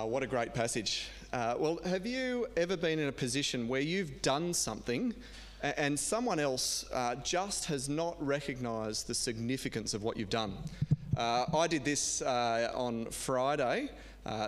Oh, what a great passage. Well, have you ever been in a position where you've done something and someone else just has not recognised the significance of what you've done? I did this on Friday.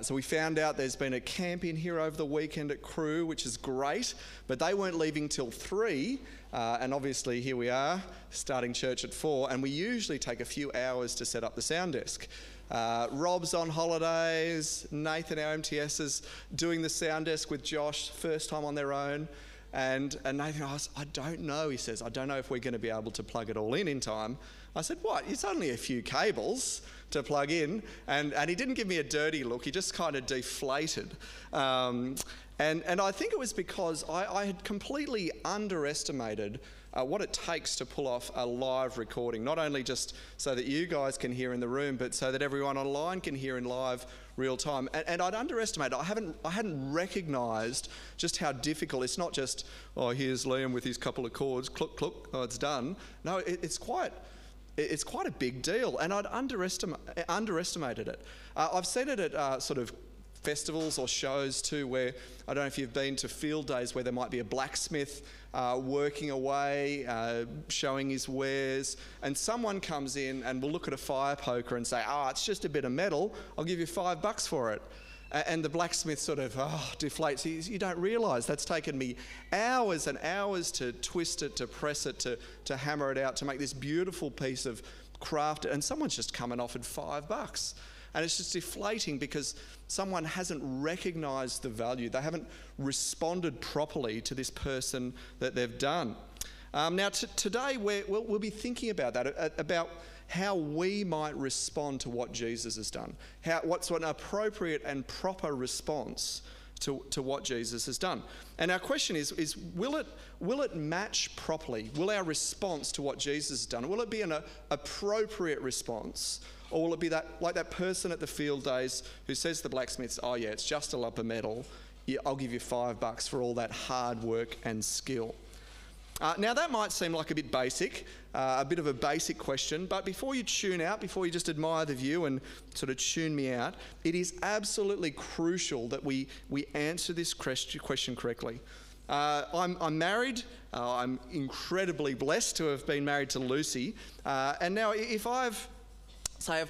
So we found out there's been a camp in here over the weekend at Crewe, which is great, but they weren't leaving till 3, and obviously here we are, starting church at 4, and we usually take a few hours to set up the sound desk. Rob's on holidays, Nathan, our MTS, is doing the sound desk with Josh, first time on their own, and Nathan asks, I don't know, he says, I don't know if we're going to be able to plug it all in time. I said, what? It's only a few cables to plug in. And he didn't give me a dirty look. He just kind of deflated. And I think it was because I had completely underestimated what it takes to pull off a live recording, not only just so that you guys can hear in the room, but so that everyone online can hear in live real time. And I'd underestimated. I hadn't recognised just how difficult. It's not just, oh, here's Liam with his couple of chords, cluck, cluck, oh, it's done. No, it's quite a big deal, and I'd underestimated it. I've seen it at sort of festivals or shows too, where, I don't know if you've been to field days where there might be a blacksmith working away, showing his wares, and someone comes in and will look at a fire poker and say, oh, it's just a bit of metal, I'll give you $5 for it. And the blacksmith sort of deflates. You don't realise that's taken me hours and hours to twist it, to press it, to hammer it out, to make this beautiful piece of craft. And someone's just come and offered $5. And it's just deflating because someone hasn't recognised the value. They haven't responded properly to this person that they've done. Now, today we'll be thinking about that, about how we might respond to what Jesus has done. What's an appropriate and proper response to what Jesus has done? And our question is will it match properly? Will our response to what Jesus has done, will it be an appropriate response? Or will it be like that person at the field days who says to the blacksmiths, oh yeah, it's just a lump of metal, I'll give you $5 for all that hard work and skill? Now that might seem like a bit basic, a bit of a basic question, but before you tune out, before you just admire the view and sort of tune me out, it is absolutely crucial that we answer this question correctly. I'm married, I'm incredibly blessed to have been married to Lucy, and now if I've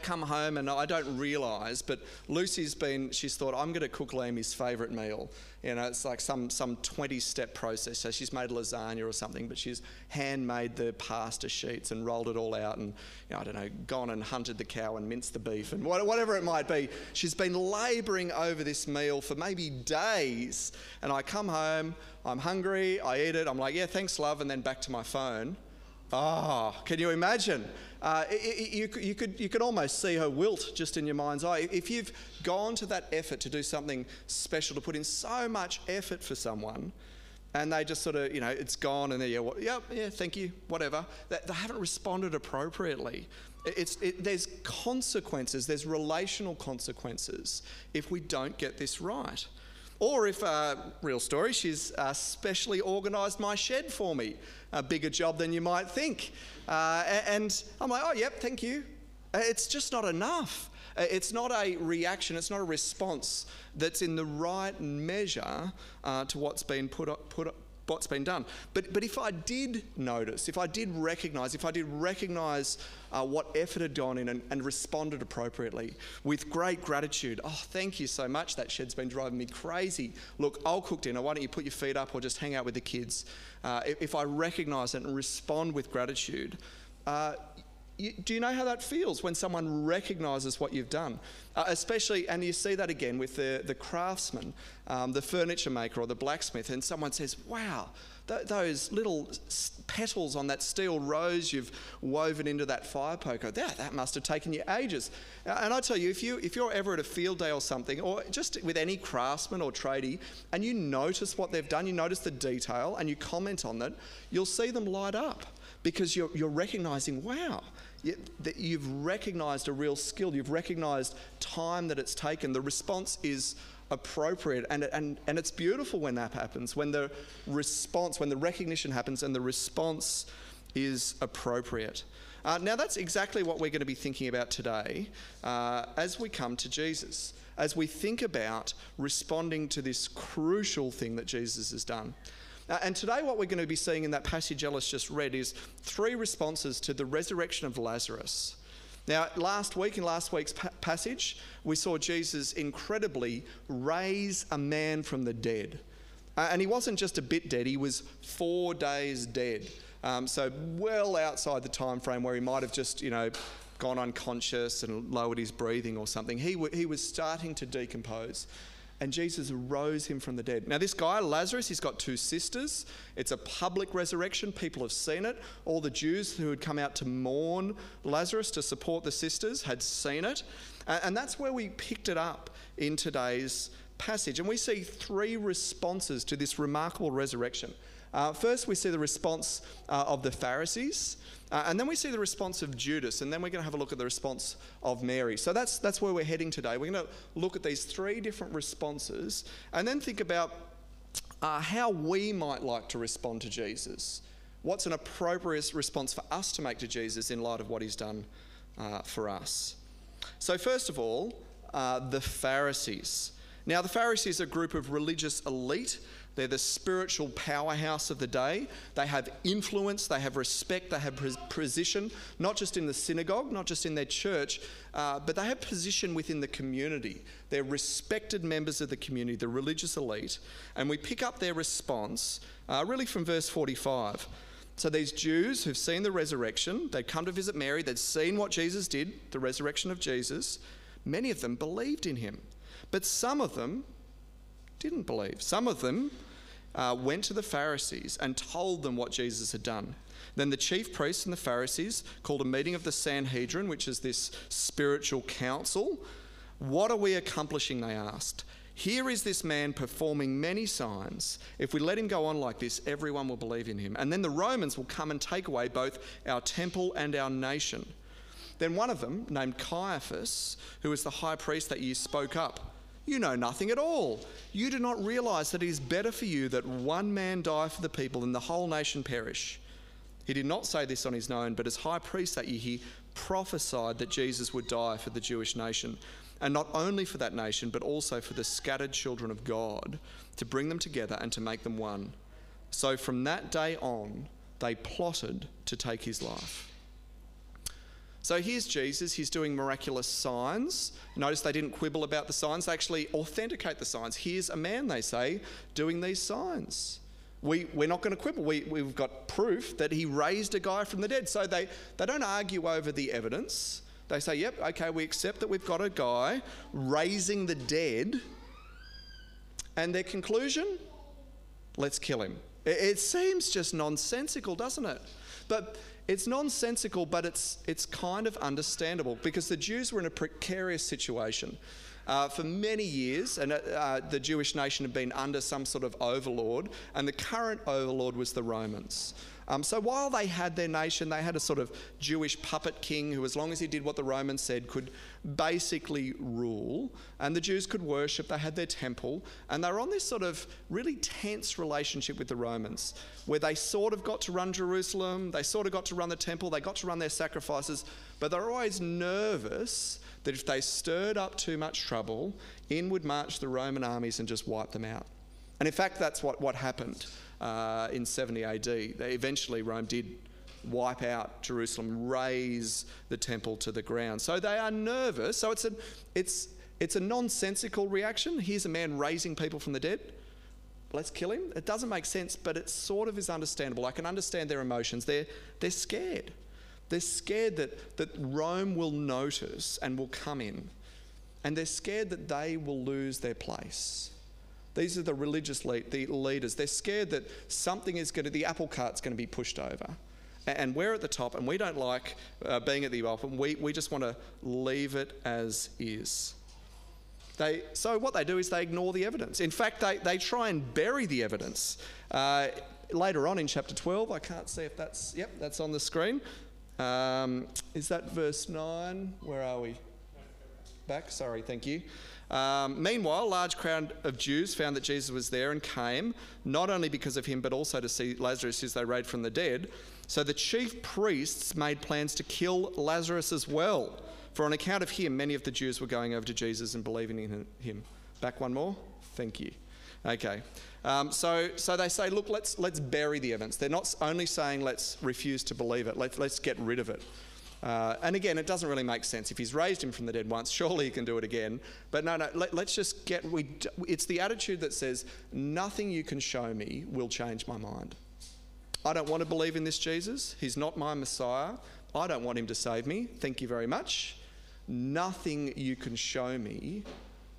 come home and I don't realise, but Lucy's she's thought, I'm going to cook Liam his favourite meal. You know, it's like some 20-step process. So she's made lasagna or something, but she's handmade the pasta sheets and rolled it all out and, you know, I don't know, gone and hunted the cow and minced the beef and whatever it might be. She's been labouring over this meal for maybe days. And I come home, I'm hungry, I eat it, I'm like, yeah, thanks, love, and then back to my phone. Oh, can you imagine? You could almost see her wilt just in your mind's eye. If you've gone to that effort to do something special, to put in so much effort for someone, and they just sort of, you know, it's gone, and they're, yep, yeah, thank you, whatever. They haven't responded appropriately. There's consequences, there's relational consequences if we don't get this right. Or if, real story, she's specially organised my shed for me. A bigger job than you might think. And I'm like, oh, yep, thank you. It's just not enough. It's not a reaction, it's not a response that's in the right measure to what's been what's been done. But if I did notice, if I did recognise what effort had gone in and responded appropriately with great gratitude, oh, thank you so much, that shed's been driving me crazy. Look, I'll cook dinner, why don't you put your feet up or just hang out with the kids? If I recognise it and respond with gratitude, do you know how that feels when someone recognises what you've done? Especially, and you see that again with the craftsman, the furniture maker or the blacksmith, and someone says, wow, those little petals on that steel rose you've woven into that fire poker, that must have taken you ages. And I tell you, if you're ever at a field day or something, or just with any craftsman or tradie, and you notice what they've done, you notice the detail, and you comment on that, you'll see them light up. Because you're recognising, wow, that you've recognised a real skill. You've recognised time that it's taken. The response is appropriate, and it's beautiful when that happens, when the recognition happens and the response is appropriate. Now, that's exactly what we're going to be thinking about today as we come to Jesus, as we think about responding to this crucial thing that Jesus has done. And today what we're going to be seeing in that passage Ellis just read is three responses to the resurrection of Lazarus. Now, last week, in last week's passage, we saw Jesus incredibly raise a man from the dead. And he wasn't just a bit dead, he was 4 days dead. So well outside the time frame where he might have just, gone unconscious and lowered his breathing or something. He was starting to decompose. And Jesus rose him from the dead. Now, this guy, Lazarus, he's got two sisters. It's a public resurrection. People have seen it. All the Jews who had come out to mourn Lazarus to support the sisters had seen it. And that's where we picked it up in today's passage. And we see three responses to this remarkable resurrection. First, we see the response of the Pharisees. And then we see the response of Judas, and then we're going to have a look at the response of Mary. So that's where we're heading today. We're going to look at these three different responses and then think about how we might like to respond to Jesus. What's an appropriate response for us to make to Jesus in light of what he's done for us? So first of all, the Pharisees. Now, the Pharisees are a group of religious elite. They're the spiritual powerhouse of the day. They have influence, they have respect, they have position, not just in the synagogue, not just in their church, but they have position within the community. They're respected members of the community, the religious elite. And we pick up their response really from verse 45. So these Jews who've seen the resurrection, they'd come to visit Mary, they'd seen what Jesus did, the resurrection of Jesus. Many of them believed in him, but some of them didn't believe. Some of them went to the Pharisees and told them what Jesus had done. Then the chief priests and the Pharisees called a meeting of the Sanhedrin, which is this spiritual council. What are we accomplishing, they asked. Here is this man performing many signs. If we let him go on like this, everyone will believe in him. And then the Romans will come and take away both our temple and our nation. Then one of them, named Caiaphas, who was the high priest that year, spoke up. You know nothing at all. You do not realise that it is better for you that one man die for the people than the whole nation perish. He did not say this on his own, but as high priest that year, he prophesied that Jesus would die for the Jewish nation, and not only for that nation, but also for the scattered children of God, to bring them together and to make them one. So from that day on, they plotted to take his life. So here's Jesus, he's doing miraculous signs. Notice they didn't quibble about the signs, they actually authenticate the signs. Here's a man, they say, doing these signs. We're not going to quibble, we've got proof that he raised a guy from the dead. So they don't argue over the evidence. They say, yep, okay, we accept that we've got a guy raising the dead. And their conclusion? Let's kill him. It seems just nonsensical, doesn't it? But it's nonsensical, but it's kind of understandable because the Jews were in a precarious situation. For many years, and the Jewish nation had been under some sort of overlord, and the current overlord was the Romans. So while they had their nation, they had a sort of Jewish puppet king who, as long as he did what the Romans said, could basically rule, and the Jews could worship, they had their temple, and they were on this sort of really tense relationship with the Romans, where they sort of got to run Jerusalem, they sort of got to run the temple, they got to run their sacrifices, but they were always nervous that if they stirred up too much trouble, in would march the Roman armies and just wipe them out. And in fact, that's what happened in 70 AD. Eventually, Rome did wipe out Jerusalem, raise the temple to the ground. So they are nervous. So it's a nonsensical reaction. Here's a man raising people from the dead. Let's kill him. It doesn't make sense, but it sort of is understandable. I can understand their emotions. They're scared. They're scared that Rome will notice and will come in. And they're scared that they will lose their place. These are the religious leaders. They're scared that something is going to, the apple cart's going to be pushed over. And we're at the top and we don't like being at the bottom. We just want to leave it as is. So what they do is they ignore the evidence. In fact, they try and bury the evidence. Later on in chapter 12, I can't see if that's, yep, that's on the screen. Is that verse 9? Where are we? Back, sorry, thank you. Meanwhile, a large crowd of Jews found that Jesus was there and came, not only because of him, but also to see Lazarus, whose they raised from the dead. So the chief priests made plans to kill Lazarus as well. For on account of him, many of the Jews were going over to Jesus and believing in him. Back one more. Thank you. Okay. So they say, look, let's bury the evidence. They're not only saying let's refuse to believe it, let's get rid of it. And again, it doesn't really make sense. If he's raised him from the dead once, surely he can do it again. But no, let's just get... it's the attitude that says, nothing you can show me will change my mind. I don't want to believe in this Jesus. He's not my Messiah. I don't want him to save me. Thank you very much. Nothing you can show me...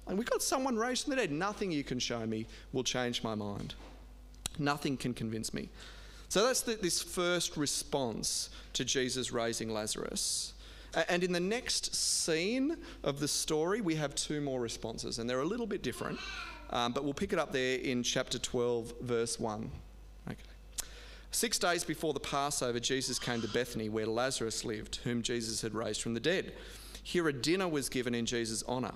And we've got someone raised from the dead. Nothing you can show me will change my mind. Nothing can convince me. So that's this first response to Jesus raising Lazarus. And in the next scene of the story, we have two more responses, and they're a little bit different, but we'll pick it up there in chapter 12, verse 1. Okay. 6 days before the Passover, Jesus came to Bethany, where Lazarus lived, whom Jesus had raised from the dead. Here a dinner was given in Jesus' honour.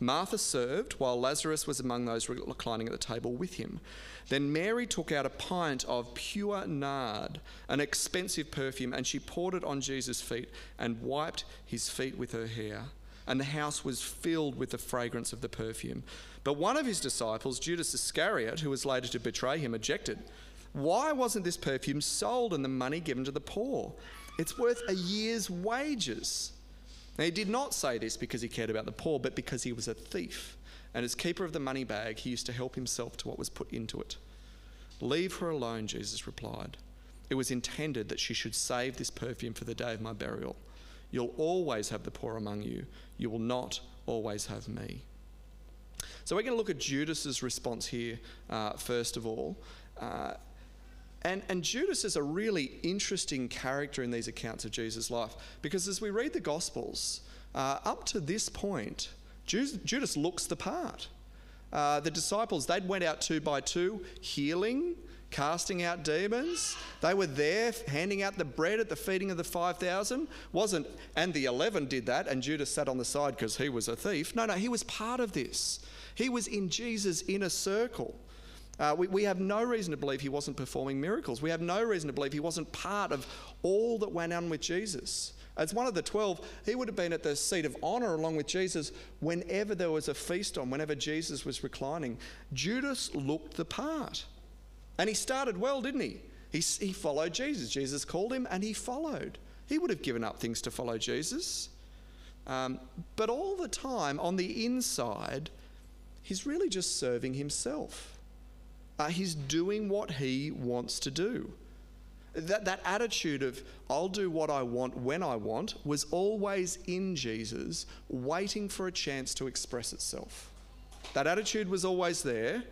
Martha served, while Lazarus was among those reclining at the table with him. Then Mary took out a pint of pure nard, an expensive perfume, and she poured it on Jesus' feet and wiped his feet with her hair. And the house was filled with the fragrance of the perfume. But one of his disciples, Judas Iscariot, who was later to betray him, objected. Why wasn't this perfume sold and the money given to the poor? It's worth a year's wages. Now, he did not say this because he cared about the poor, but because he was a thief. And as keeper of the money bag, he used to help himself to what was put into it. Leave her alone, Jesus replied. It was intended that she should save this perfume for the day of my burial. You'll always have the poor among you. You will not always have me. So we're going to look at Judas's response here, first of all. And Judas is a really interesting character in these accounts of Jesus' life, because as we read the Gospels, up to this point, Judas looks the part. The disciples, they'd went out two by two, healing, casting out demons. They were there handing out the bread at the feeding of the 5,000. And the 11 did that, and Judas sat on the side because he was a thief. No, he was part of this. He was in Jesus' inner circle. We have no reason to believe he wasn't performing miracles. We have no reason to believe he wasn't part of all that went on with Jesus. As one of the 12, he would have been at the seat of honour along with Jesus whenever there was a feast on, whenever Jesus was reclining. Judas looked the part. And he started well, didn't he? He followed Jesus. Jesus called him and he followed. He would have given up things to follow Jesus. But all the time, on the inside, he's really just serving himself. He's doing what he wants to do. That attitude of, I'll do what I want when I want, was always in Jesus, waiting for a chance to express itself. That attitude was always there,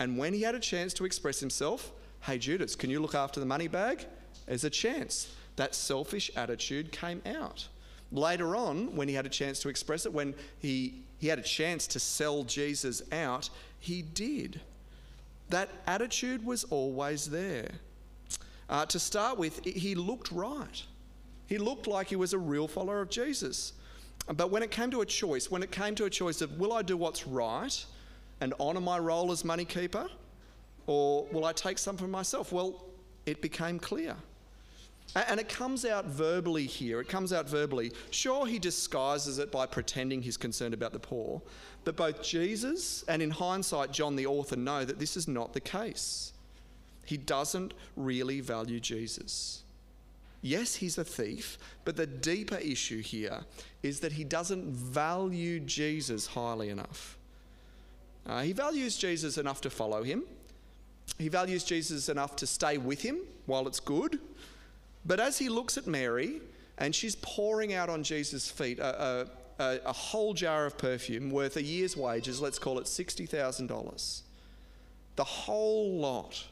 and when he had a chance to express himself, hey Judas, can you look after the money bag? There's a chance. That selfish attitude came out. Later on, when he had a chance to express it, when he had a chance to sell Jesus out, he did. That attitude was always there. To start with, he looked right. He looked like he was a real follower of Jesus. But when it came to a choice, of will I do what's right and honour my role as money keeper, or will I take some for myself? Well, it became clear. And it comes out verbally here. Sure, he disguises it by pretending he's concerned about the poor, but both Jesus and, in hindsight, John the author know that this is not the case. He doesn't really value Jesus. Yes, he's a thief, but the deeper issue here is that he doesn't value Jesus highly enough. He values Jesus enough to follow him. He values Jesus enough to stay with him while it's good. But as he looks at Mary, and she's pouring out on Jesus' feet a whole jar of perfume worth a year's wages, let's call it $60,000. The whole lot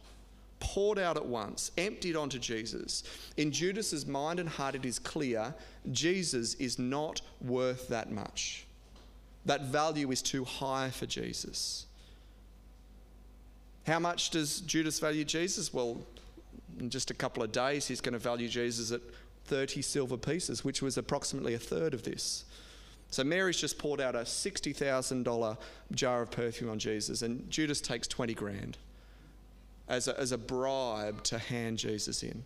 poured out at once, emptied onto Jesus. In Judas' mind and heart, it is clear Jesus is not worth that much. That value is too high for Jesus. How much does Judas value Jesus? Well, in just a couple of days, he's going to value Jesus at 30 silver pieces, which was approximately a third of this. So Mary's just poured out a $60,000 jar of perfume on Jesus, and Judas takes 20 grand as a bribe to hand Jesus in.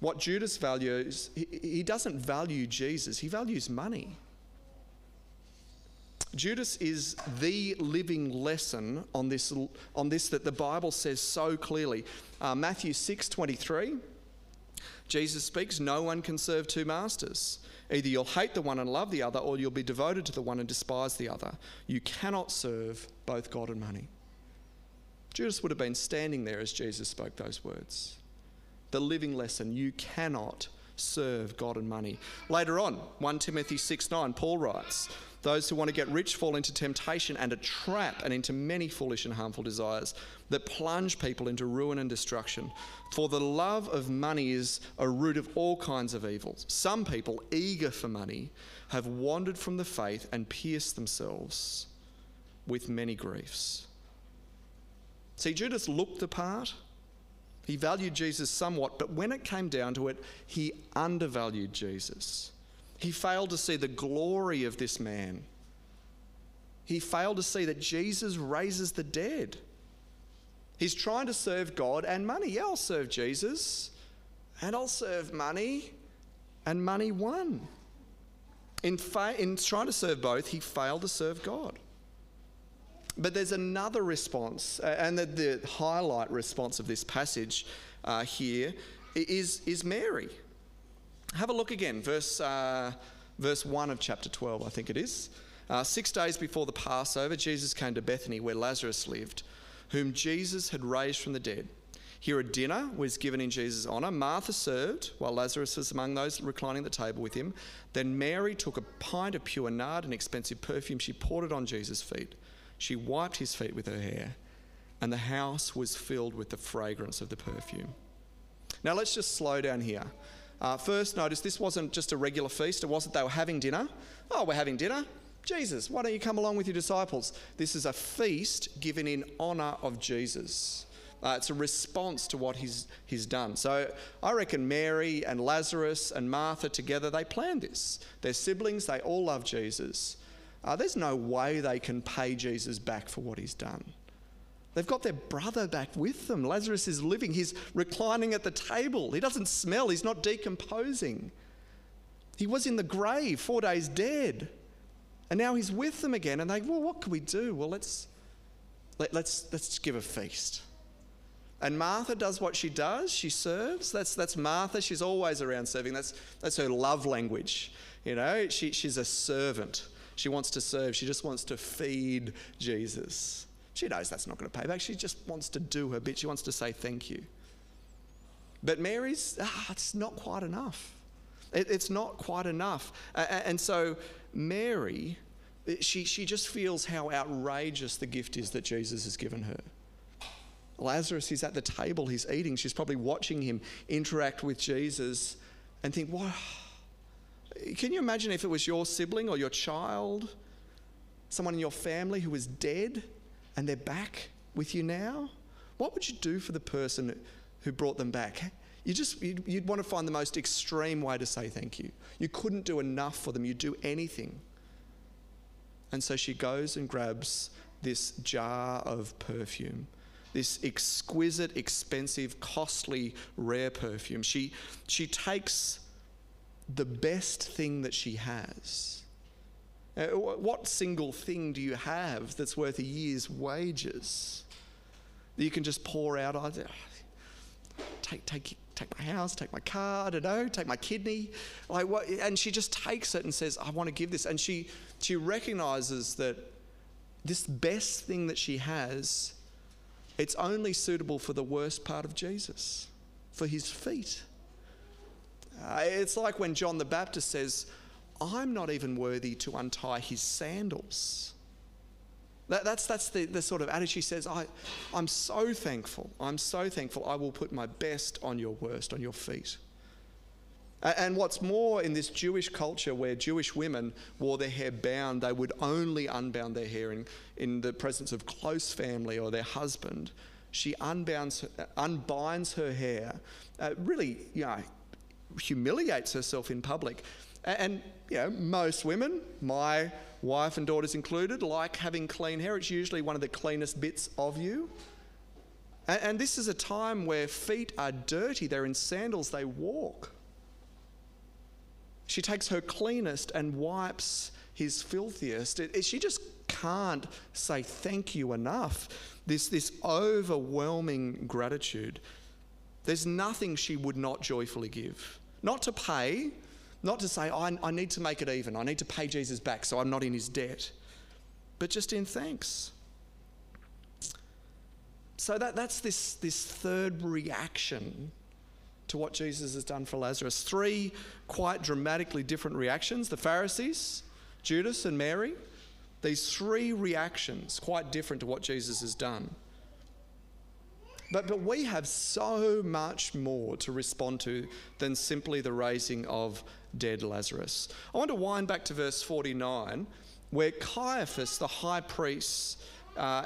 What Judas values, he doesn't value Jesus, he values money. Judas is the living lesson on this that the Bible says so clearly. Matthew 6:23, Jesus speaks, "No one can serve two masters. Either you'll hate the one and love the other, or you'll be devoted to the one and despise the other. You cannot serve both God and money." Judas would have been standing there as Jesus spoke those words. The living lesson, you cannot serve God and money. Later on, 1 Timothy 6:9, Paul writes, "Those who want to get rich fall into temptation and a trap and into many foolish and harmful desires that plunge people into ruin and destruction. For the love of money is a root of all kinds of evils. Some people, eager for money, have wandered from the faith and pierced themselves with many griefs." See, Judas looked the part. He valued Jesus somewhat, but when it came down to it, he undervalued Jesus. He failed to see the glory of this man. He failed to see that Jesus raises the dead. He's trying to serve God and money. Yeah, I'll serve Jesus, and I'll serve money, and money won. In trying to serve both, he failed to serve God. But there's another response, and the highlight response of this passage here is Mary. Have a look again, verse 1 of chapter 12, I think it is. 6 days before the Passover, Jesus came to Bethany, where Lazarus lived, whom Jesus had raised from the dead. Here a dinner was given in Jesus' honour. Martha served, while Lazarus was among those reclining at the table with him. Then Mary took a pint of pure nard, an expensive perfume. She poured it on Jesus' feet. She wiped his feet with her hair, and the house was filled with the fragrance of the perfume. Now let's just slow down here. First, notice this wasn't just a regular feast. It wasn't they were having dinner. Oh, we're having dinner? Jesus, why don't you come along with your disciples? This is a feast given in honour of Jesus. It's a response to what he's done. So I reckon Mary and Lazarus and Martha together, they planned this. They're siblings. They all love Jesus. There's no way they can pay Jesus back for what he's done. They've got their brother back with them. Lazarus is living. He's reclining at the table. He doesn't smell. He's not decomposing. He was in the grave, 4 days dead. And now he's with them again. And they, well, what can we do? Well, let's give a feast. And Martha does what she does. She serves. That's Martha. She's always around serving. That's her love language. You know, she's a servant. She wants to serve. She just wants to feed Jesus. She knows that's not going to pay back. She just wants to do her bit. She wants to say thank you. But Mary's, it's not quite enough. It's not quite enough. And so Mary, she just feels how outrageous the gift is that Jesus has given her. Lazarus, he's at the table, he's eating. She's probably watching him interact with Jesus and think, wow. Can you imagine if it was your sibling or your child, someone in your family who was dead, and they're back with you now? What would you do for the person who brought them back? You'd want to find the most extreme way to say thank you. You couldn't do enough for them. You'd do anything. And so she goes and grabs this jar of perfume, this exquisite, expensive, costly, rare perfume. She takes the best thing that she has. What single thing do you have that's worth a year's wages that you can just pour out? Take my house, take my car, I don't know, take my kidney. Like what? And she just takes it and says, I want to give this. And she recognises that this best thing that she has, it's only suitable for the worst part of Jesus, for his feet. It's like when John the Baptist says, I'm not even worthy to untie his sandals. That's the sort of attitude. She says, I'm so thankful. I'm so thankful. I will put my best on your worst, on your feet. And what's more, in this Jewish culture where Jewish women wore their hair bound, they would only unbound their hair in the presence of close family or their husband. She unbinds her hair, really, you know, humiliates herself in public And you know, most women, my wife and daughters included, like having clean hair. It's usually one of the cleanest bits of you. And this is a time where feet are dirty. They're in sandals. They walk. She takes her cleanest and wipes his filthiest. She just can't say thank you enough. This overwhelming gratitude. There's nothing she would not joyfully give. Not to pay, not to say, I need to make it even. I need to pay Jesus back so I'm not in his debt. But just in thanks. So that's this third reaction to what Jesus has done for Lazarus. Three quite dramatically different reactions. The Pharisees, Judas and Mary. These three reactions quite different to what Jesus has done. But we have so much more to respond to than simply the raising of dead Lazarus. I want to wind back to verse 49, where Caiaphas, the high priest,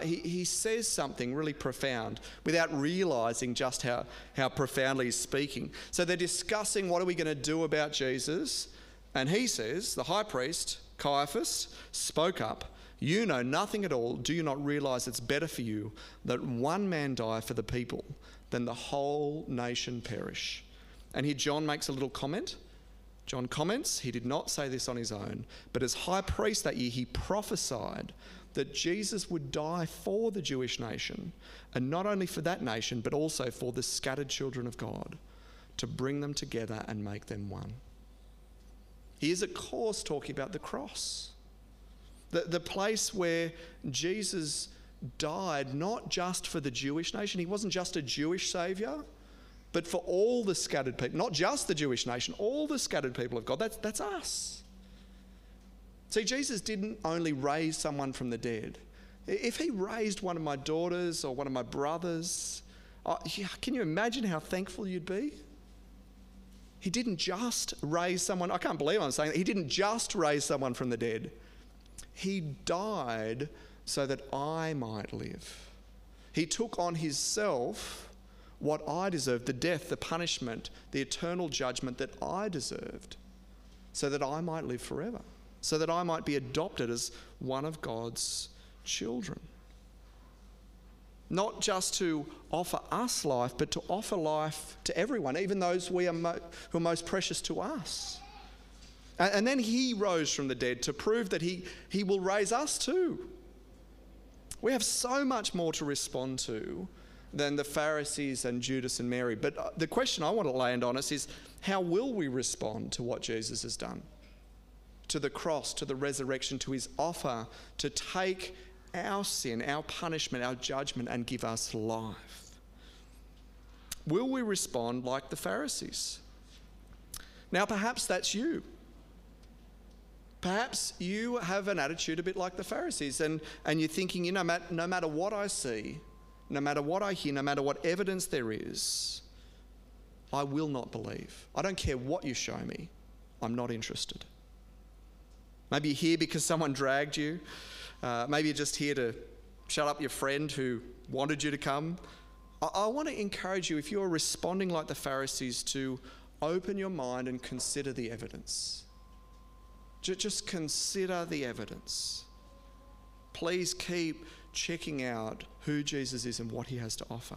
he says something really profound without realising just how profoundly he's speaking. So they're discussing what are we going to do about Jesus, and he says, the high priest, Caiaphas, spoke up. You know nothing at all. Do you not realise it's better for you that one man die for the people than the whole nation perish? And here John makes a little comment. John comments, he did not say this on his own, but as high priest that year he prophesied that Jesus would die for the Jewish nation, and not only for that nation, but also for the scattered children of God, to bring them together and make them one. He is, of course, talking about the cross, the place where Jesus died not just for the Jewish nation. He wasn't just a Jewish saviour, but for all the scattered people, not just the Jewish nation, all the scattered people of God. That's us. See, Jesus didn't only raise someone from the dead. If he raised one of my daughters or one of my brothers, can you imagine how thankful you'd be? He didn't just raise someone. I can't believe I'm saying that. He didn't just raise someone from the dead. He died so that I might live. He took on himself what I deserved, the death, the punishment, the eternal judgment that I deserved, so that I might live forever. So that I might be adopted as one of God's children. Not just to offer us life, but to offer life to everyone, even those who are most precious to us. And then he rose from the dead to prove that he will raise us too. We have so much more to respond to than the Pharisees and Judas and Mary. But the question I want to land on us is, how will we respond to what Jesus has done? To the cross, to the resurrection, to his offer to take our sin, our punishment, our judgment, and give us life. Will we respond like the Pharisees? Now, perhaps that's you. Perhaps you have an attitude a bit like the Pharisees, and you're thinking, you know, no matter what I see, no matter what I hear, no matter what evidence there is, I will not believe. I don't care what you show me. I'm not interested. Maybe you're here because someone dragged you. Maybe you're just here to shut up your friend who wanted you to come. I want to encourage you, if you're responding like the Pharisees, to open your mind and consider the evidence. Just consider the evidence. Please keep checking out who Jesus is and what he has to offer.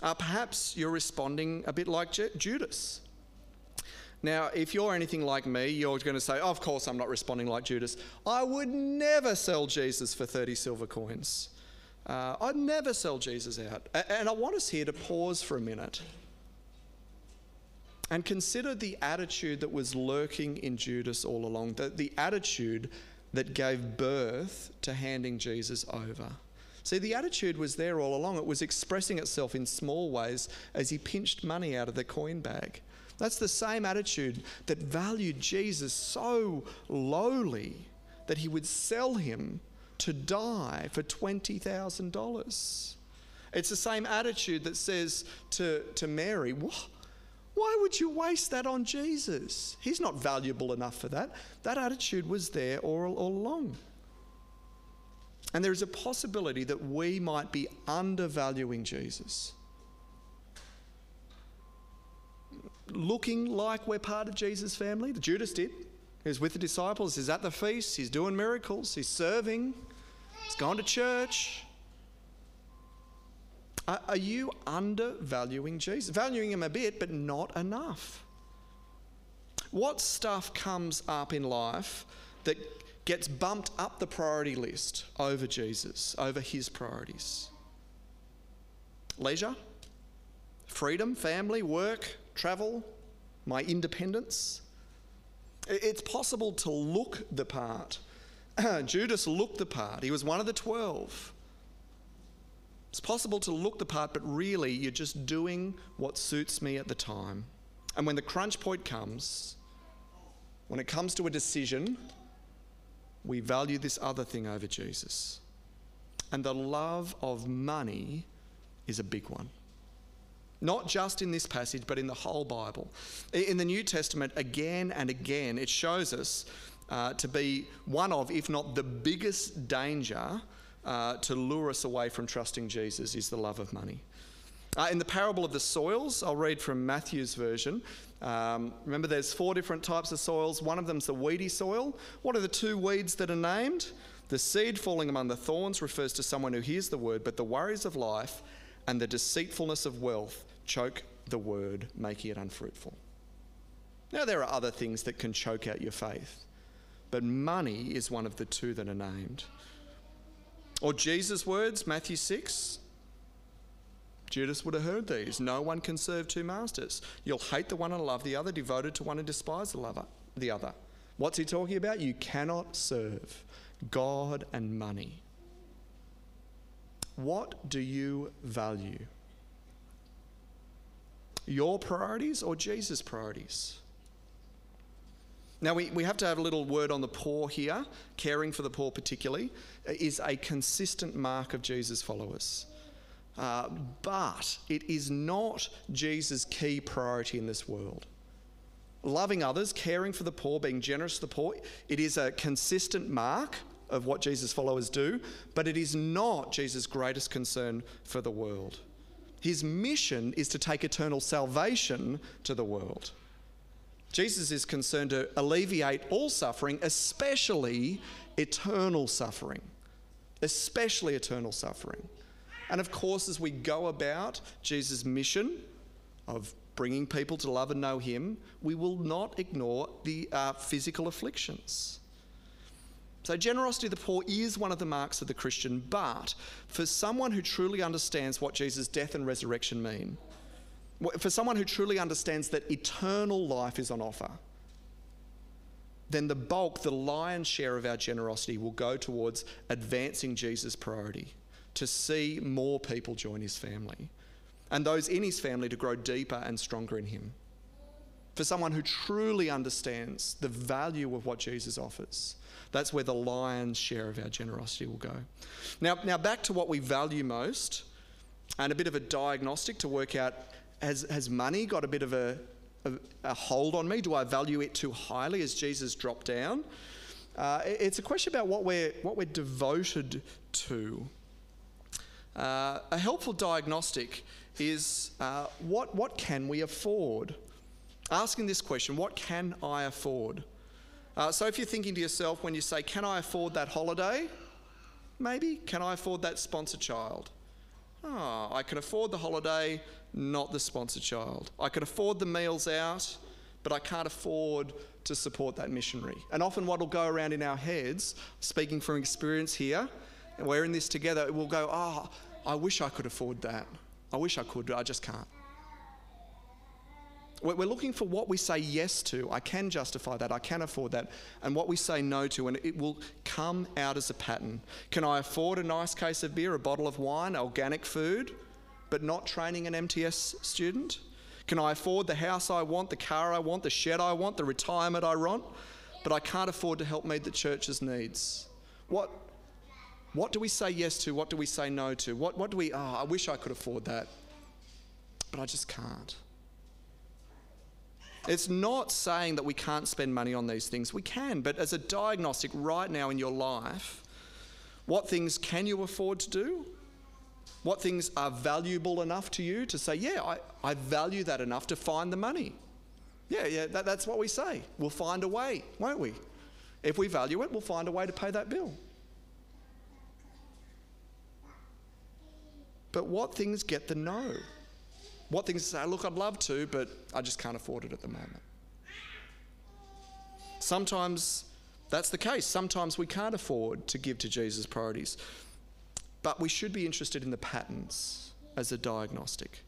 Perhaps you're responding a bit like Judas. Now, if you're anything like me, you're going to say, oh, of course I'm not responding like Judas. I would never sell Jesus for 30 silver coins. I'd never sell Jesus out. And I want us here to pause for a minute and consider the attitude that was lurking in Judas all along, the attitude that gave birth to handing Jesus over. See, the attitude was there all along. It was expressing itself in small ways as he pinched money out of the coin bag. That's the same attitude that valued Jesus so lowly that he would sell him to die for $20,000. It's the same attitude that says to Mary, why would you waste that on Jesus? He's not valuable enough for that. That attitude was there all along. And there is a possibility that we might be undervaluing Jesus. looking like we're part of Jesus' family? Judas did. He was with the disciples. He's at the feast. He's doing miracles. He's serving. He's gone to church. Are you undervaluing Jesus? Valuing him a bit, but not enough. What stuff comes up in life that gets bumped up the priority list over Jesus, over his priorities? Leisure, freedom, family, work, travel, my independence. It's possible to look the part. Judas looked the part. He was one of the 12. It's possible to look the part, but really you're just doing what suits me at the time. And when the crunch point comes, when it comes to a decision, we value this other thing over Jesus. And the love of money is a big one. Not just in this passage, but in the whole Bible. In the New Testament, again and again, it shows us to be one of, if not the biggest danger to lure us away from trusting Jesus, is the love of money. In the parable of the soils, I'll read from Matthew's version. Remember, there's 4 different types of soils. One of them's the weedy soil. What are the 2 weeds that are named? The seed falling among the thorns refers to someone who hears the word, but the worries of life and the deceitfulness of wealth choke the word, making it unfruitful. Now, there are other things that can choke out your faith, but money is one of the 2 that are named. Or Jesus' words, Matthew 6. Judas would have heard these. No one can serve 2 masters. You'll hate the one and love the other, devoted to one and despise the other. What's he talking about? You cannot serve God and money. What do you value? Your priorities or Jesus' priorities? Now, we have to have a little word on the poor here. Caring for the poor particularly is a consistent mark of Jesus' followers. But it is not Jesus' key priority in this world. Loving others, caring for the poor, being generous to the poor, it is a consistent mark of what Jesus' followers do, but it is not Jesus' greatest concern for the world. His mission is to take eternal salvation to the world. Jesus is concerned to alleviate all suffering, especially eternal suffering. And of course, as we go about Jesus' mission of bringing people to love and know him, we will not ignore the physical afflictions. So generosity of the poor is one of the marks of the Christian, but for someone who truly understands what Jesus' death and resurrection mean, for someone who truly understands that eternal life is on offer, then the bulk, the lion's share of our generosity will go towards advancing Jesus' priority, to see more people join his family, and those in his family to grow deeper and stronger in him. For someone who truly understands the value of what Jesus offers, that's where the lion's share of our generosity will go. Now back to what we value most, and a bit of a diagnostic to work out, has money got a bit of a hold on me? Do I value it too highly? Has Jesus dropped down? It's a question about what we're devoted to. A helpful diagnostic is what can we afford? Asking this question, what can I afford? So if you're thinking to yourself when you say, can I afford that holiday? Maybe. Can I afford that sponsor child? Oh, I can afford the holiday, not the sponsor child. I can afford the meals out, but I can't afford to support that missionary. And often what will go around in our heads, speaking from experience here, and we're in this together, we'll go, oh, I wish I could afford that. I wish I could, but I just can't. We're looking for what we say yes to. I can justify that. I can afford that. And what we say no to, and it will come out as a pattern. Can I afford a nice case of beer, a bottle of wine, organic food, but not training an MTS student? Can I afford the house I want, the car I want, the shed I want, the retirement I want, but I can't afford to help meet the church's needs? What do we say yes to? What do we say no to? What do we, oh, I wish I could afford that, but I just can't. It's not saying that we can't spend money on these things. We can, but as a diagnostic right now in your life, what things can you afford to do? What things are valuable enough to you to say, yeah, I value that enough to find the money? Yeah, that's what we say. We'll find a way, won't we? If we value it, we'll find a way to pay that bill. But what things get the no? What things say, look, I'd love to, but I just can't afford it at the moment. Sometimes that's the case. Sometimes we can't afford to give to Jesus' priorities. But we should be interested in the patterns as a diagnostic.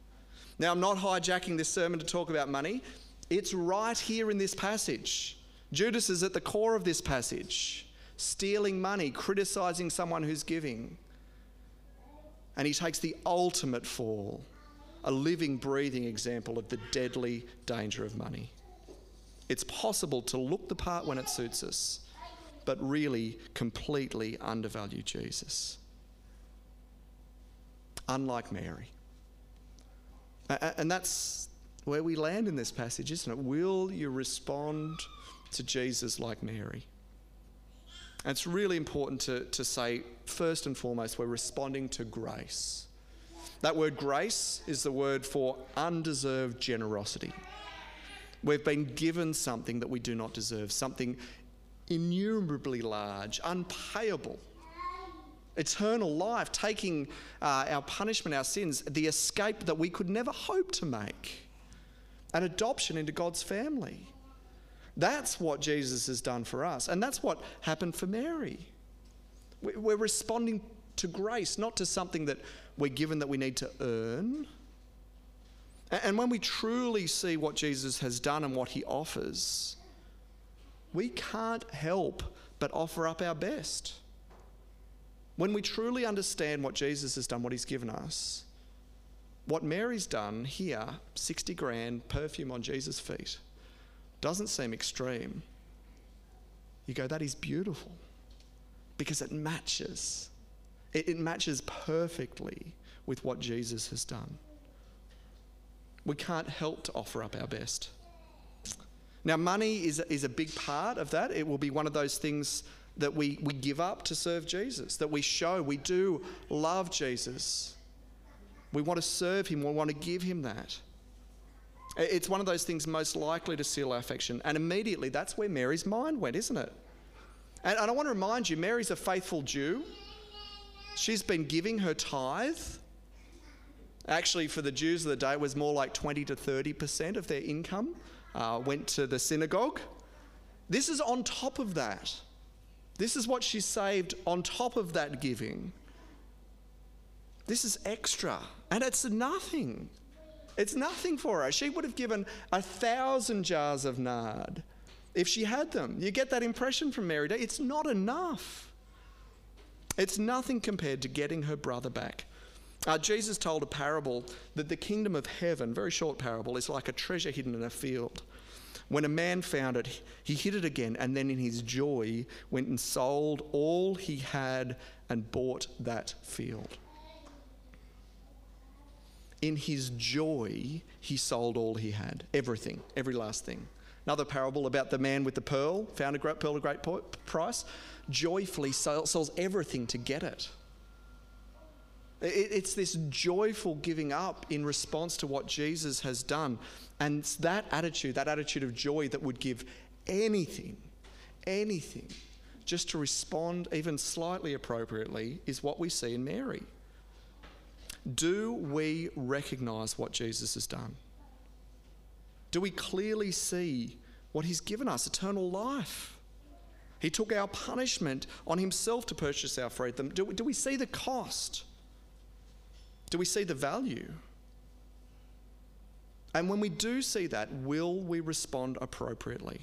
Now, I'm not hijacking this sermon to talk about money. It's right here in this passage. Judas is at the core of this passage, stealing money, criticising someone who's giving. And he takes the ultimate fall, a living, breathing example of the deadly danger of money. It's possible to look the part when it suits us, but really completely undervalue Jesus. Unlike Mary. And that's where we land in this passage, isn't it? Will you respond to Jesus like Mary? And it's really important to say, first and foremost, we're responding to grace. That word grace is the word for undeserved generosity. We've been given something that we do not deserve, something innumerably large, unpayable, eternal life, taking our punishment, our sins, the escape that we could never hope to make, an adoption into God's family. That's what Jesus has done for us, and that's what happened for Mary. We're responding to grace, not to something that we're given that we need to earn. And when we truly see what Jesus has done and what he offers, we can't help but offer up our best. When we truly understand what Jesus has done, what he's given us, what Mary's done here, 60 grand perfume on Jesus' feet, doesn't seem extreme. You go, that is beautiful, because it matches. It matches perfectly with what Jesus has done. We can't help to offer up our best. Now, money is a big part of that. It will be one of those things that we give up to serve Jesus, that we show we do love Jesus. We want to serve him. We want to give him that. It's one of those things most likely to seal our affection. And immediately, that's where Mary's mind went, isn't it? And I want to remind you, Mary's a faithful Jew. She's been giving her tithe. Actually, for the Jews of the day, it was more like 20 to 30% of their income went to the synagogue. This is on top of that. This is what she saved on top of that giving. This is extra, and it's nothing. It's nothing for her. She would have given 1,000 jars of nard if she had them. You get that impression from Mary. It's not enough. It's nothing compared to getting her brother back. Jesus told a parable that the kingdom of heaven, very short parable, is like a treasure hidden in a field. When a man found it, he hid it again, and then in his joy went and sold all he had and bought that field. In his joy, he sold all he had, everything, every last thing. Another parable about the man with the pearl, found a great pearl at a great price, joyfully sells everything to get it. It's this joyful giving up in response to what Jesus has done. And it's that attitude of joy that would give anything, just to respond even slightly appropriately is what we see in Mary. Do we recognise what Jesus has done? Do we clearly see what he's given us, eternal life? He took our punishment on himself to purchase our freedom. Do we see the cost? Do we see the value? And when we do see that, will we respond appropriately?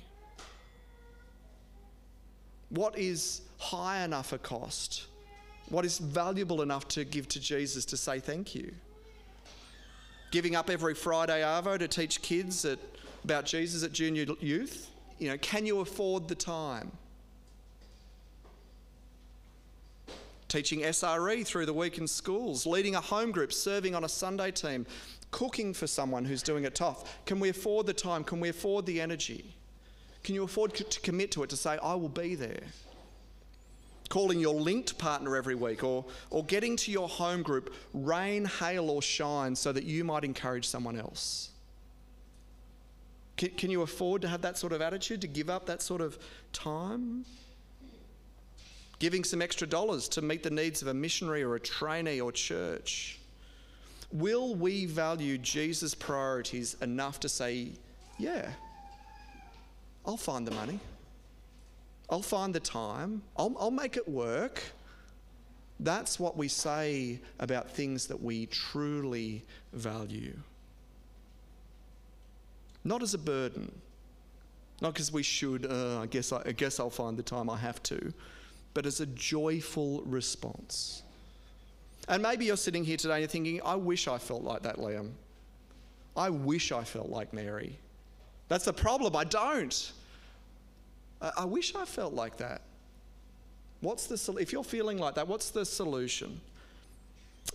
What is high enough a cost? What is valuable enough to give to Jesus to say thank you? Giving up every Friday arvo to teach kids about Jesus at junior youth? You know, can you afford the time? Teaching SRE through the week in schools, leading a home group, serving on a Sunday team, cooking for someone who's doing it tough. Can we afford the time? Can we afford the energy? Can you afford to commit to it, to say, I will be there? Calling your linked partner every week or getting to your home group, rain, hail or shine, so that you might encourage someone else. Can you afford to have that sort of attitude, to give up that sort of time? Giving some extra dollars to meet the needs of a missionary or a trainee or church. Will we value Jesus' priorities enough to say, yeah, I'll find the money, I'll find the time, I'll make it work? That's what we say about things that we truly value. Not as a burden, not because we should, I guess I'll find the time, I have to, but as a joyful response. And maybe you're sitting here today and you're thinking, I wish I felt like that, Liam. I wish I felt like Mary. That's the problem, I don't. I wish I felt like that. What's the, if you're feeling like that, what's the solution?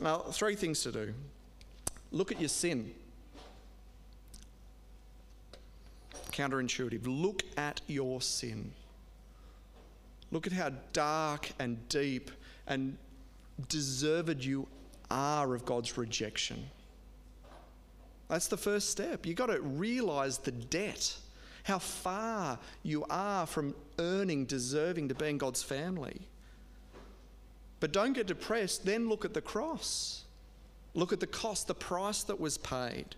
Now, three things to do. Look at your sin. Counterintuitive. Look at your sin. Look at how dark and deep and deserved you are of God's rejection. That's the first step. You've got to realise the debt, how far you are from earning, deserving to be in God's family. But don't get depressed. Then look at the cross. Look at the cost, the price that was paid,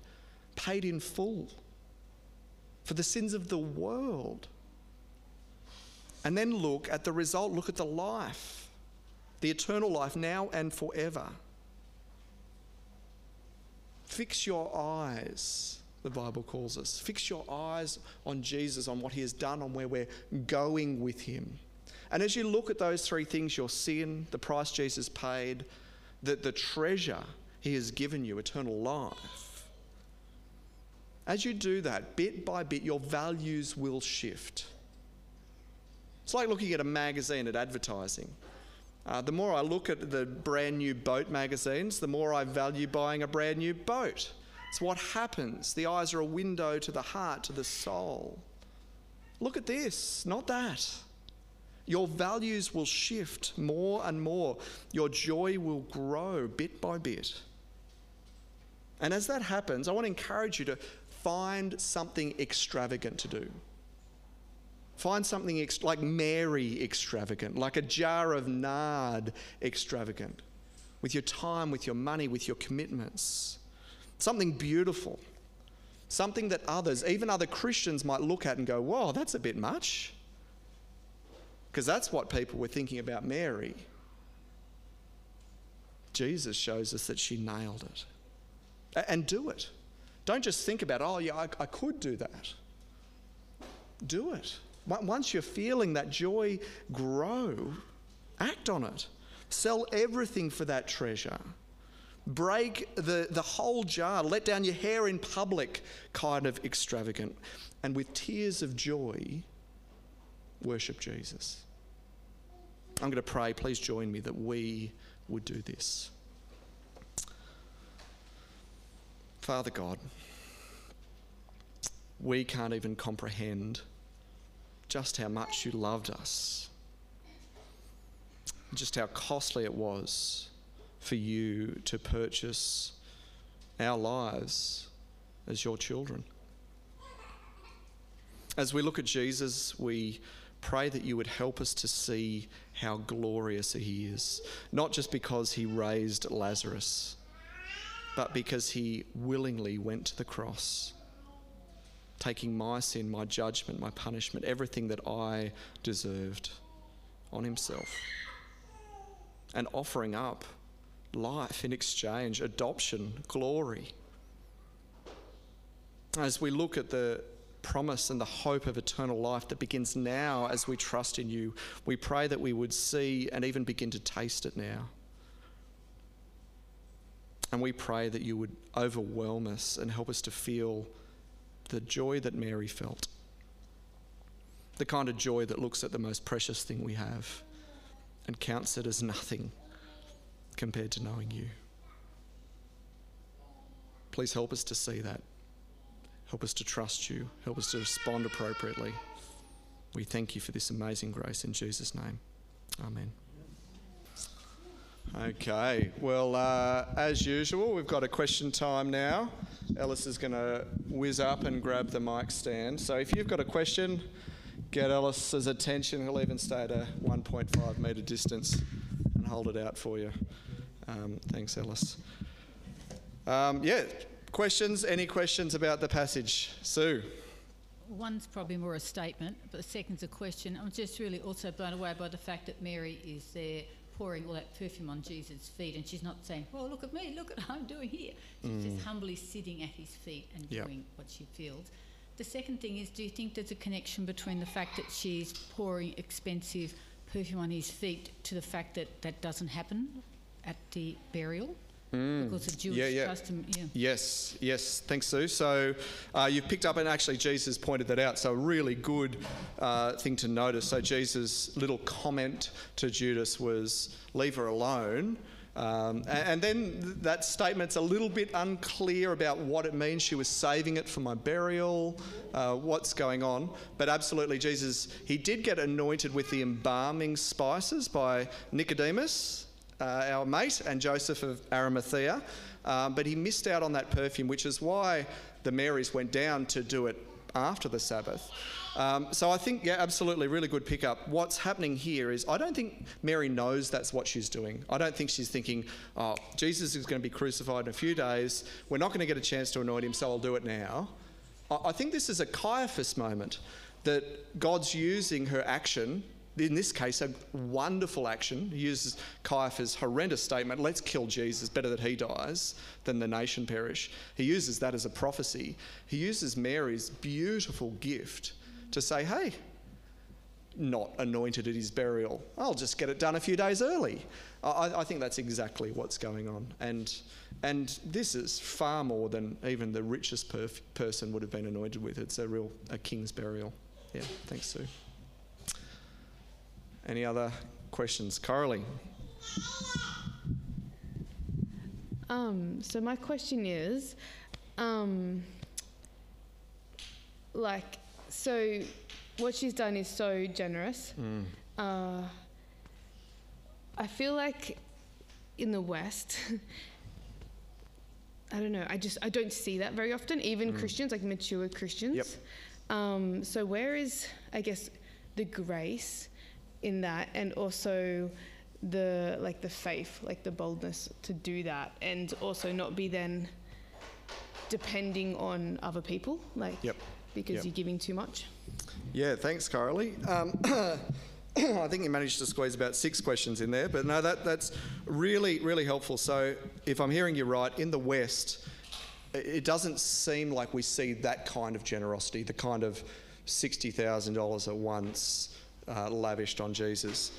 paid in full for the sins of the world. And then look at the result. Look at the life, the eternal life, now and forever. Fix your eyes, the Bible calls us. Fix your eyes on Jesus, on what he has done, on where we're going with him. And as you look at those three things, your sin, the price Jesus paid, the treasure he has given you, eternal life, as you do that, bit by bit, your values will shift. It's like looking at a magazine, at advertising. The more I look at the brand new boat magazines, the more I value buying a brand new boat. It's what happens. The eyes are a window to the heart, to the soul. Look at this, not that. Your values will shift more and more. Your joy will grow bit by bit. And as that happens, I want to encourage you to find something extravagant to do. Find something like Mary extravagant, like a jar of nard extravagant, with your time, with your money, with your commitments. Something beautiful, something that others, even other Christians, might look at and go, whoa, that's a bit much. Because that's what people were thinking about Mary. Jesus shows us that she nailed it. And do it. Don't just think about, oh, yeah, I could do that. Do it. Once you're feeling that joy grow, act on it. Sell everything for that treasure. Break the whole jar. Let down your hair in public, kind of extravagant. And with tears of joy, worship Jesus. I'm going to pray. Please join me that we would do this. Father God, we can't even comprehend just how much you loved us, just how costly it was for you to purchase our lives as your children. As we look at Jesus, we pray that you would help us to see how glorious he is, not just because he raised Lazarus, but because he willingly went to the cross, taking my sin, my judgment, my punishment, everything that I deserved on himself, and offering up life in exchange, adoption, glory. As we look at the promise and the hope of eternal life that begins now as we trust in you, we pray that we would see and even begin to taste it now. And we pray that you would overwhelm us and help us to feel the joy that Mary felt, the kind of joy that looks at the most precious thing we have and counts it as nothing compared to knowing you. Please help us to see that. Help us to trust you. Help us to respond appropriately. We thank you for this amazing grace in Jesus' name. Amen. Okay, well, as usual, we've got a question time now. Ellis is going to whiz up and grab the mic stand. So if you've got a question, get Ellis's attention. He'll even stay at a 1.5 metre distance and hold it out for you. Thanks, Ellis. Yeah, questions? Any questions about the passage? Sue? One's probably more a statement, but the second's a question. I'm just really also blown away by the fact that Mary is there pouring all that perfume on Jesus' feet, and she's not saying, well, look at me, look at what I'm doing here. She's just humbly sitting at his feet and doing what she feels. The second thing is, do you think there's a connection between the fact that she's pouring expensive perfume on his feet to the fact that that doesn't happen at the burial? Because of Jewish custom. Yes, thanks, Sue. So you've picked up, and actually Jesus pointed that out, so a really good thing to notice. So Jesus' little comment to Judas was, leave her alone. And then that statement's a little bit unclear about what it means. She was saving it for my burial, what's going on. But absolutely, Jesus, he did get anointed with the embalming spices by Nicodemus, our mate, and Joseph of Arimathea, but he missed out on that perfume, which is why the Marys went down to do it after the Sabbath. So I think, absolutely, really good pickup. What's happening here is, I don't think Mary knows that's what she's doing. I don't think she's thinking, oh, Jesus is going to be crucified in a few days, we're not going to get a chance to anoint him, so I'll do it now. I think this is a Caiaphas moment, that God's using her action. In this case, a wonderful action. He uses Caiaphas' horrendous statement, let's kill Jesus, better that he dies than the nation perish. He uses that as a prophecy. He uses Mary's beautiful gift to say, hey, not anointed at his burial, I'll just get it done a few days early. I think that's exactly what's going on. And this is far more than even the richest person would have been anointed with. It's a real king's burial. Yeah, thanks, Sue. Any other questions? Coralie? So my question is, so what she's done is so generous. I feel like in the West, I don't know, I don't see that very often, even Christians, like mature Christians. So where is, I guess, the grace in that, and also the faith, the boldness to do that, and also not be then depending on other people, because you're giving too much? Yeah, thanks, Coralie. I think you managed to squeeze about 6 questions in there, but no, that's really, really helpful. So if I'm hearing you right, in the West, it doesn't seem like we see that kind of generosity, the kind of $60,000 at once, lavished on Jesus.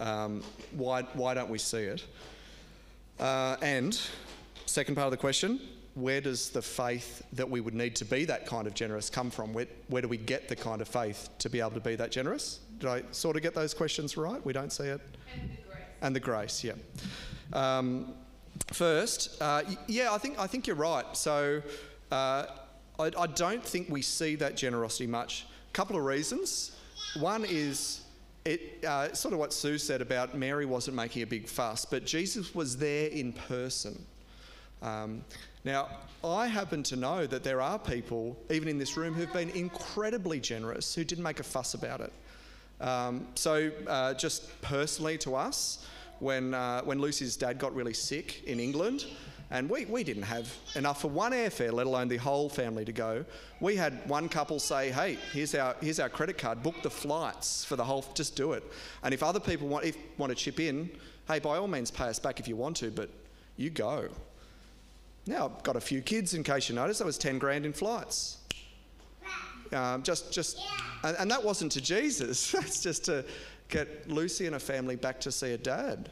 Why don't we see it? And second part of the question, where does the faith that we would need to be that kind of generous come from? Where do we get the kind of faith to be able to be that generous? Did I sort of get those questions right? We don't see it. And the grace. Yeah. First, I think you're right. So I don't think we see that generosity much. A couple of reasons. One is sort of what Sue said about Mary wasn't making a big fuss, but Jesus was there in person. Now, I happen to know that there are people, even in this room, who've been incredibly generous, who didn't make a fuss about it. Just personally to us, when Lucy's dad got really sick in England, and we didn't have enough for one airfare, let alone the whole family to go. We had one couple say, hey, here's our credit card, book the flights for the whole, just do it. And if other people want to chip in, hey, by all means pay us back if you want to, but you go. Now, I've got a few kids, in case you noticed, that was 10 grand in flights. And that wasn't to Jesus, that's just to get Lucy and her family back to see her dad.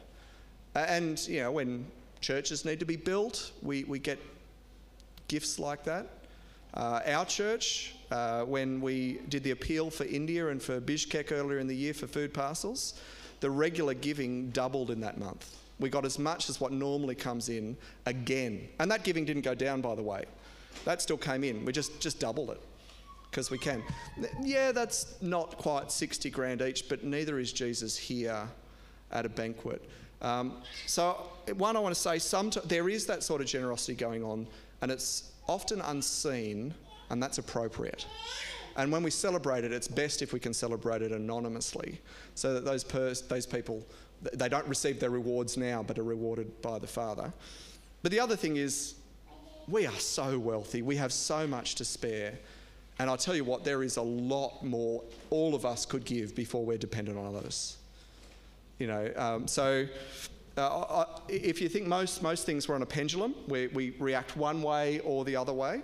And, you know, when churches need to be built, we get gifts like that. Our church, when we did the appeal for India and for Bishkek earlier in the year for food parcels, the regular giving doubled in that month. We got as much as what normally comes in again. And that giving didn't go down, by the way. That still came in. We just doubled it because we can. Yeah, that's not quite 60 grand each, but neither is Jesus here at a banquet. So one, I want to say there is that sort of generosity going on and it's often unseen, and that's appropriate. And when we celebrate it, it's best if we can celebrate it anonymously, so that those people, they don't receive their rewards now, but are rewarded by the Father. But the other thing is, we are so wealthy, we have so much to spare, and I'll tell you what, there is a lot more all of us could give before we're dependent on others. You know, if you think most things were on a pendulum, we react one way or the other way.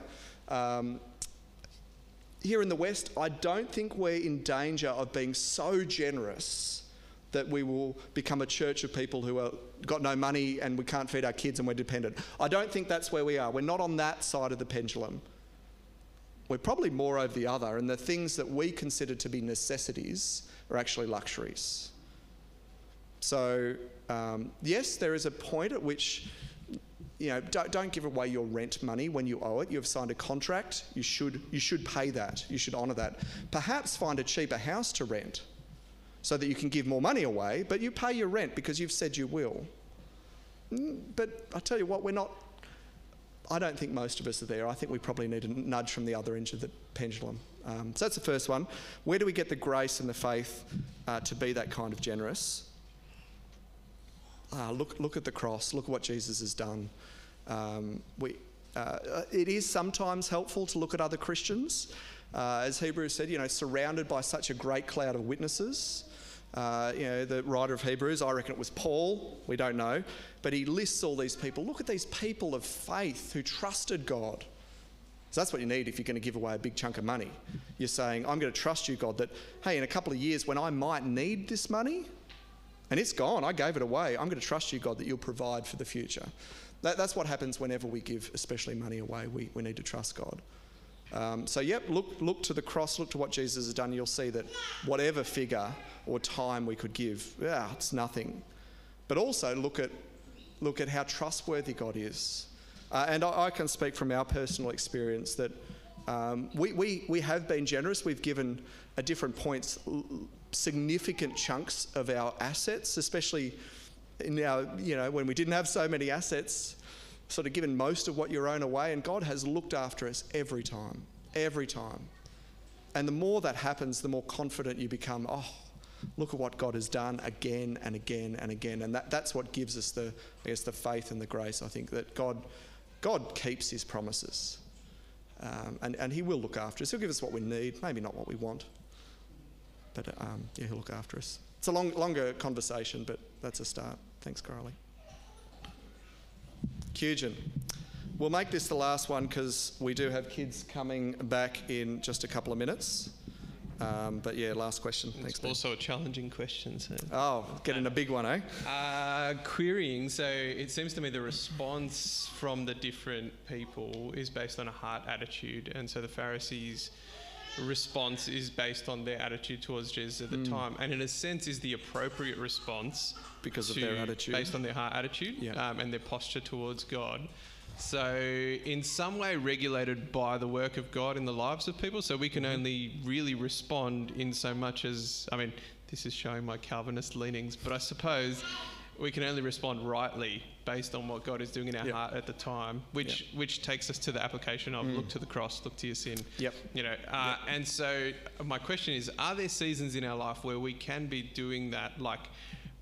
Here in the West, I don't think we're in danger of being so generous that we will become a church of people who have got no money and we can't feed our kids and we're dependent. I don't think that's where we are. We're not on that side of the pendulum. We're probably more over the other, and the things that we consider to be necessities are actually luxuries. So, yes, there is a point at which, you know, don't give away your rent money when you owe it. You've signed a contract. You should pay that. You should honour that. Perhaps find a cheaper house to rent so that you can give more money away, but you pay your rent because you've said you will. But I tell you what, we're not... I don't think most of us are there. I think we probably need a nudge from the other end of the pendulum. So that's the first one. Where do we get the grace and the faith to be that kind of generous? Look at the cross. Look at what Jesus has done. It is sometimes helpful to look at other Christians. As Hebrews said, you know, surrounded by such a great cloud of witnesses. You know, the writer of Hebrews, I reckon it was Paul, we don't know, but he lists all these people. Look at these people of faith who trusted God. So that's what you need if you're going to give away a big chunk of money. You're saying, I'm going to trust you, God, that, hey, in a couple of years when I might need this money, and it's gone, I gave it away, I'm going to trust you, God, that you'll provide for the future. That's what happens whenever we give, especially money away. We need to trust God. So, yep, look to the cross, look to what Jesus has done. You'll see that whatever figure or time we could give, yeah, it's nothing. But also look at how trustworthy God is. And I can speak from our personal experience that we have been generous. We've given at different points significant chunks of our assets, especially now, you know, when we didn't have so many assets, sort of given most of what you own away, and God has looked after us every time. And the more that happens, the more confident you become. Oh, look at what God has done again and again and again. And that's what gives us the, I guess, the faith and the grace, I think, that God keeps his promises. And he will look after us. He'll give us what we need, maybe not what we want. But yeah, he'll look after us. It's a longer conversation, but that's a start. Thanks, Carly. Cugin. We'll make this the last one because we do have kids coming back in just a couple of minutes. But yeah, last question. Thanks. It's also a challenging question. So. Oh, getting a big one, eh? Querying. So it seems to me the response from the different people is based on a heart attitude. And so the Pharisees' response is based on their attitude towards Jesus at the time, and in a sense is the appropriate response because of their attitude, based on their heart attitude, yeah. And their posture towards God, so in some way regulated by the work of God in the lives of people. So we can only really respond in so much as, I mean, this is showing my Calvinist leanings, but I suppose we can only respond rightly based on what God is doing in our heart at the time, which takes us to the application of look to the cross, look to your sin. Yep. You know, and so my question is, are there seasons in our life where we can be doing that, like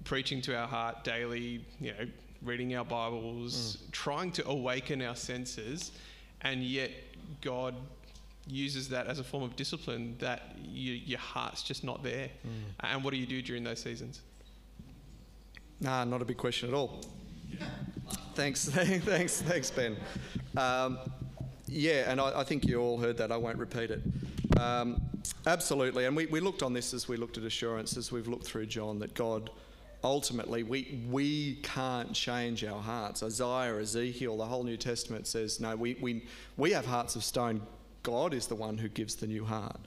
preaching to our heart daily, you know, reading our Bibles, trying to awaken our senses, and yet God uses that as a form of discipline that your heart's just not there? And what do you do during those seasons? Nah, not a big question at all. Yeah. Thanks, Ben. Yeah, and I think you all heard that. I won't repeat it. Absolutely, and we looked on this as we looked at assurance, as we've looked through John, that God, ultimately, we can't change our hearts. Isaiah, Ezekiel, the whole New Testament says, no, we have hearts of stone. God is the one who gives the new heart.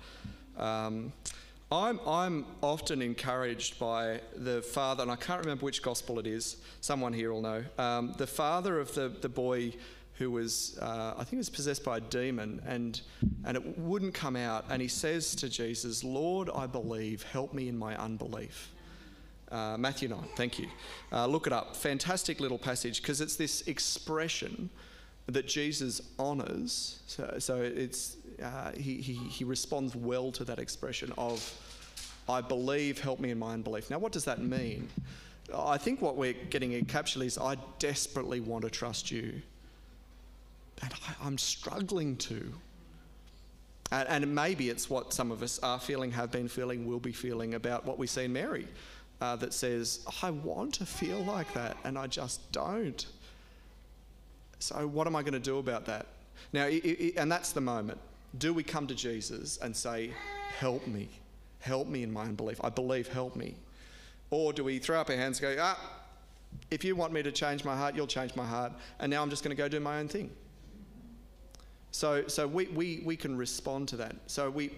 I'm often encouraged by the father, and I can't remember which gospel it is. Someone here will know. The father of the boy who was, I think, was possessed by a demon, and it wouldn't come out. And he says to Jesus, "Lord, I believe. Help me in my unbelief." Matthew 9. Thank you. Look it up. Fantastic little passage, because it's this expression that Jesus honors. So it's he responds well to that expression of, I believe, help me in my unbelief. Now, what does that mean? I think what we're getting encapsulated is, I desperately want to trust you, and I'm struggling to. And maybe it's what some of us are feeling, have been feeling, will be feeling about what we see in Mary, that says, I want to feel like that, and I just don't. So what am I going to do about that? Now, and that's the moment. Do we come to Jesus and say, help me in my unbelief, I believe, help me? Or do we throw up our hands and go, if you want me to change my heart, you'll change my heart, and now I'm just going to go do my own thing? So we can respond to that. So we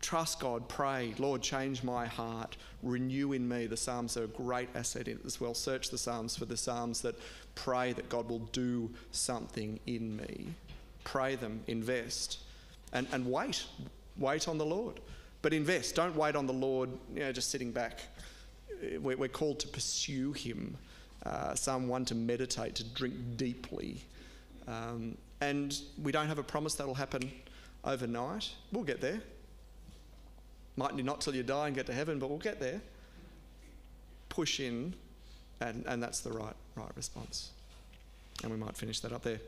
trust God, pray, Lord, change my heart, renew in me. The Psalms are a great asset in it as well. Search the Psalms for the Psalms that pray that God will do something in me. Pray them, invest, and wait on the Lord. But invest, don't wait on the Lord, just sitting back. We're called to pursue him. Psalm 1, to meditate, to drink deeply. And we don't have a promise that'll happen overnight. We'll get there. Might not till you die and get to heaven, but we'll get there. Push in, and that's the right response. And we might finish that up there.